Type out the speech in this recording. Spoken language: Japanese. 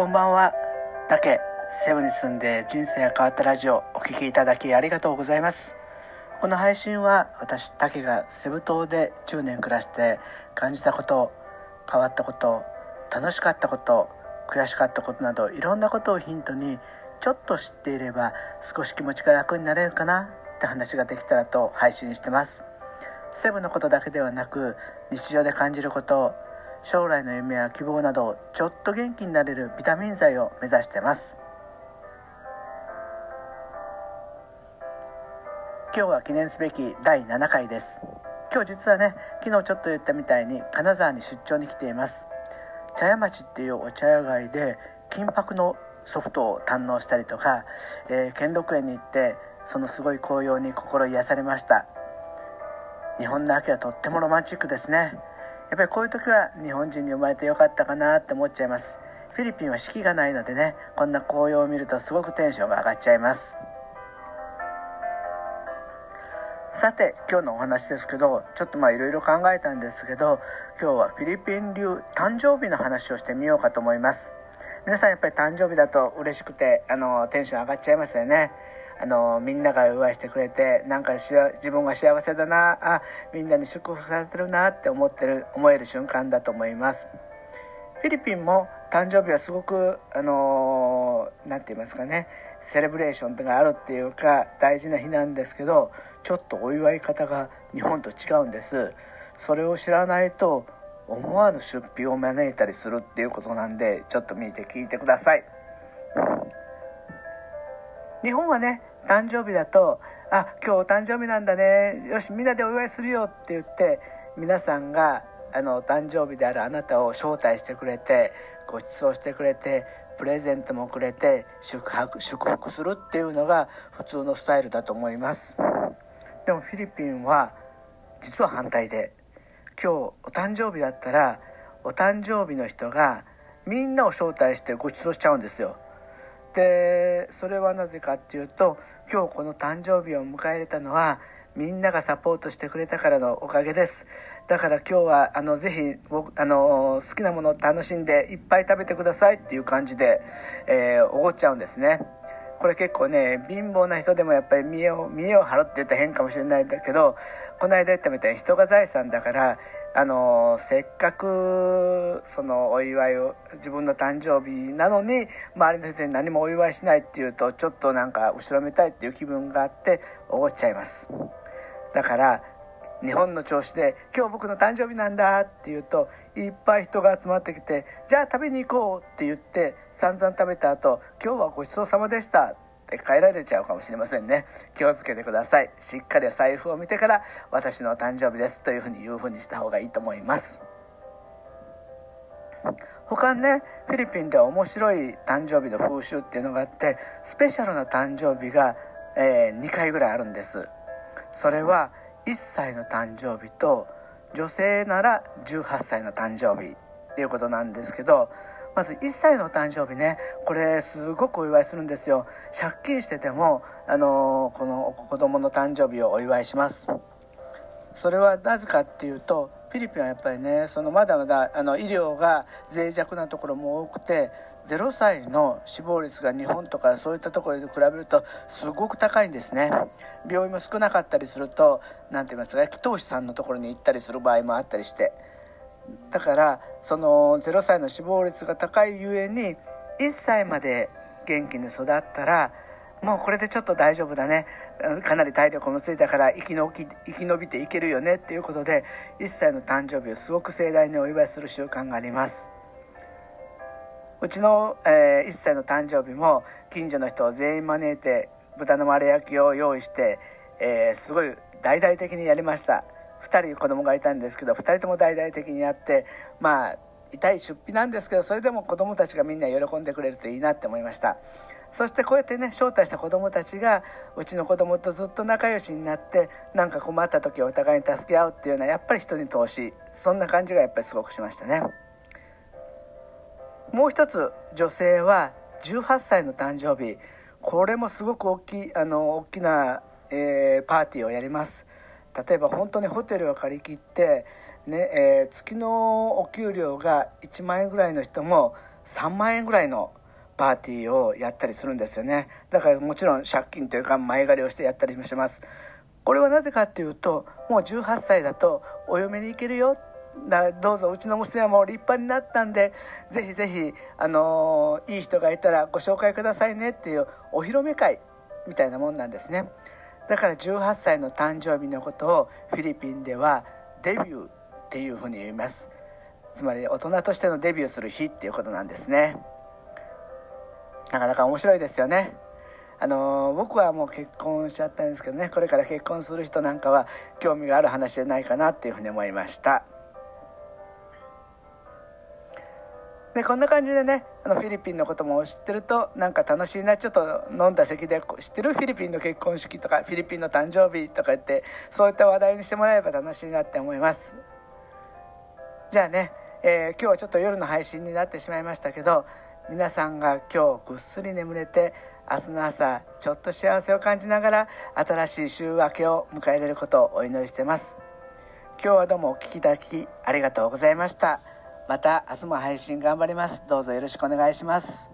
こんばんは。だけセブに住んで人生が変わったラジオ、お聞きいただきありがとうございます。この配信は私だけがセブ島で10年暮らして感じたこと、変わったこと、楽しかったこと、悔しかったことなどいろんなことをヒントに、ちょっと知っていれば少し気持ちが楽になれるかなって話ができたらと配信してます。セブのことだけではなく、日常で感じること、将来の夢や希望など、ちょっと元気になれるビタミン剤を目指してます。今日は記念すべき第7回です。今日実はね、昨日ちょっと言ったみたいに金沢に出張に来ています。茶屋町っていうお茶屋街で金箔のソフトを堪能したりとか、兼六園に行ってそのすごい紅葉に心癒されました。日本の秋はとってもロマンチックですね。やっぱりこういう時は日本人に生まれてよかったかなって思っちゃいます。フィリピンは四季がないのでね、こんな紅葉を見るとすごくテンションが上がっちゃいます。さて、今日のお話ですけど、ちょっといろいろ考えたんですけど、今日はフィリピン流誕生日の話をしてみようかと思います。皆さんやっぱり誕生日だと嬉しくてテンション上がっちゃいますよね。みんなが祝いしてくれて、なんか自分が幸せだなあ、みんなに祝福されてるなって思える瞬間だと思います。フィリピンも誕生日はすごくなんて言いますかね、セレブレーションがあるっていうか大事な日なんですけど、ちょっとお祝い方が日本と違うんです。それを知らないと思わぬ出費を招いたりするっていうことなんで、ちょっと見て聞いてください。日本はね、誕生日だと、あ、今日お誕生日なんだね、よしみんなでお祝いするよって言って、皆さんが誕生日であるあなたを招待してくれて、ごちそうしてくれて、プレゼントもくれて、祝福するっていうのが普通のスタイルだと思います。でもフィリピンは実は反対で、今日お誕生日だったら、お誕生日の人がみんなを招待してごちそうしちゃうんですよ。でそれはなぜかっていうと、今日この誕生日を迎えられたのはみんながサポートしてくれたからのおかげです。だから今日はぜひ好きなものを楽しんでいっぱい食べてくださいっていう感じで、おごっちゃうんですね。これ結構ね、貧乏な人でもやっぱり見栄を張るって言ったら変かもしれないんだけど、この間言ったみたいに人が財産だから、せっかくそのお祝いを、自分の誕生日なのに周りの人に何もお祝いしないっていうと、ちょっとなんか後ろめたいっていう気分があっておごっちゃいます。だから日本の調子で、今日僕の誕生日なんだって言うと、いっぱい人が集まってきて、じゃあ食べに行こうって言って散々食べた後、今日はごちそうさまでしたって帰られちゃうかもしれませんね。気をつけてください。しっかり財布を見てから、私の誕生日ですというふうにした方がいいと思います。他にね、フィリピンでは面白い誕生日の風習っていうのがあって、スペシャルな誕生日が、2回ぐらいあるんです。それは1歳の誕生日と、女性なら18歳の誕生日っていうことなんですけど、まず1歳の誕生日ね、これすごくお祝いするんですよ。借金してても、この子供の誕生日をお祝いします。それはなぜかっていうと、フィリピンはやっぱりね、まだまだ医療が脆弱なところも多くて、0歳の死亡率が日本とかそういったところで比べるとすごく高いんですね。病院も少なかったりすると、なんて言いますか、祈祷師さんのところに行ったりする場合もあったりして、だから0歳の死亡率が高いゆえに、1歳まで元気に育ったら、もうこれでちょっと大丈夫だね、かなり体力もついたから生き延びていけるよねっていうことで、1歳の誕生日をすごく盛大にお祝いする習慣があります。うちの、1歳の誕生日も近所の人を全員招いて、豚の丸焼きを用意して、すごい大々的にやりました。2人子供がいたんですけど、2人とも大々的にやって、痛い出費なんですけど、それでも子供たちがみんな喜んでくれるといいなって思いました。そしてこうやってね、招待した子供たちがうちの子供とずっと仲良しになって、なんか困った時はお互いに助け合うっていうのは、やっぱり人に投資、そんな感じがやっぱりすごくしましたね。もう一つ、女性は18歳の誕生日、これもすごく大きな、パーティーをやります。例えば本当にホテルを借り切って、月のお給料が1万円ぐらいの人も3万円ぐらいのパーティーをやったりするんですよね。だからもちろん借金というか前借りをしてやったりもします。これはなぜかっていうと、もう18歳だとお嫁に行けるよ、どうぞうちの娘はもう立派になったんで、ぜひぜひ、いい人がいたらご紹介くださいねっていうお披露目会みたいなもんなんですね。だから18歳の誕生日のことをフィリピンではデビューっていうふうに言います。つまり大人としてのデビューする日っていうことなんですね。なかなか面白いですよね。僕はもう結婚しちゃったんですけどね、これから結婚する人なんかは興味がある話じゃないかなっていうふうに思いました。でこんな感じでね、フィリピンのことも知ってるとなんか楽しいな、ちょっと飲んだ席で知ってるフィリピンの結婚式とかフィリピンの誕生日とか言って、そういった話題にしてもらえば楽しいなって思います。じゃあね、今日はちょっと夜の配信になってしまいましたけど、皆さんが今日ぐっすり眠れて、明日の朝ちょっと幸せを感じながら新しい週明けを迎えれることをお祈りしています。今日はどうもお聞きいただきありがとうございました。また明日も配信頑張ります。どうぞよろしくお願いします。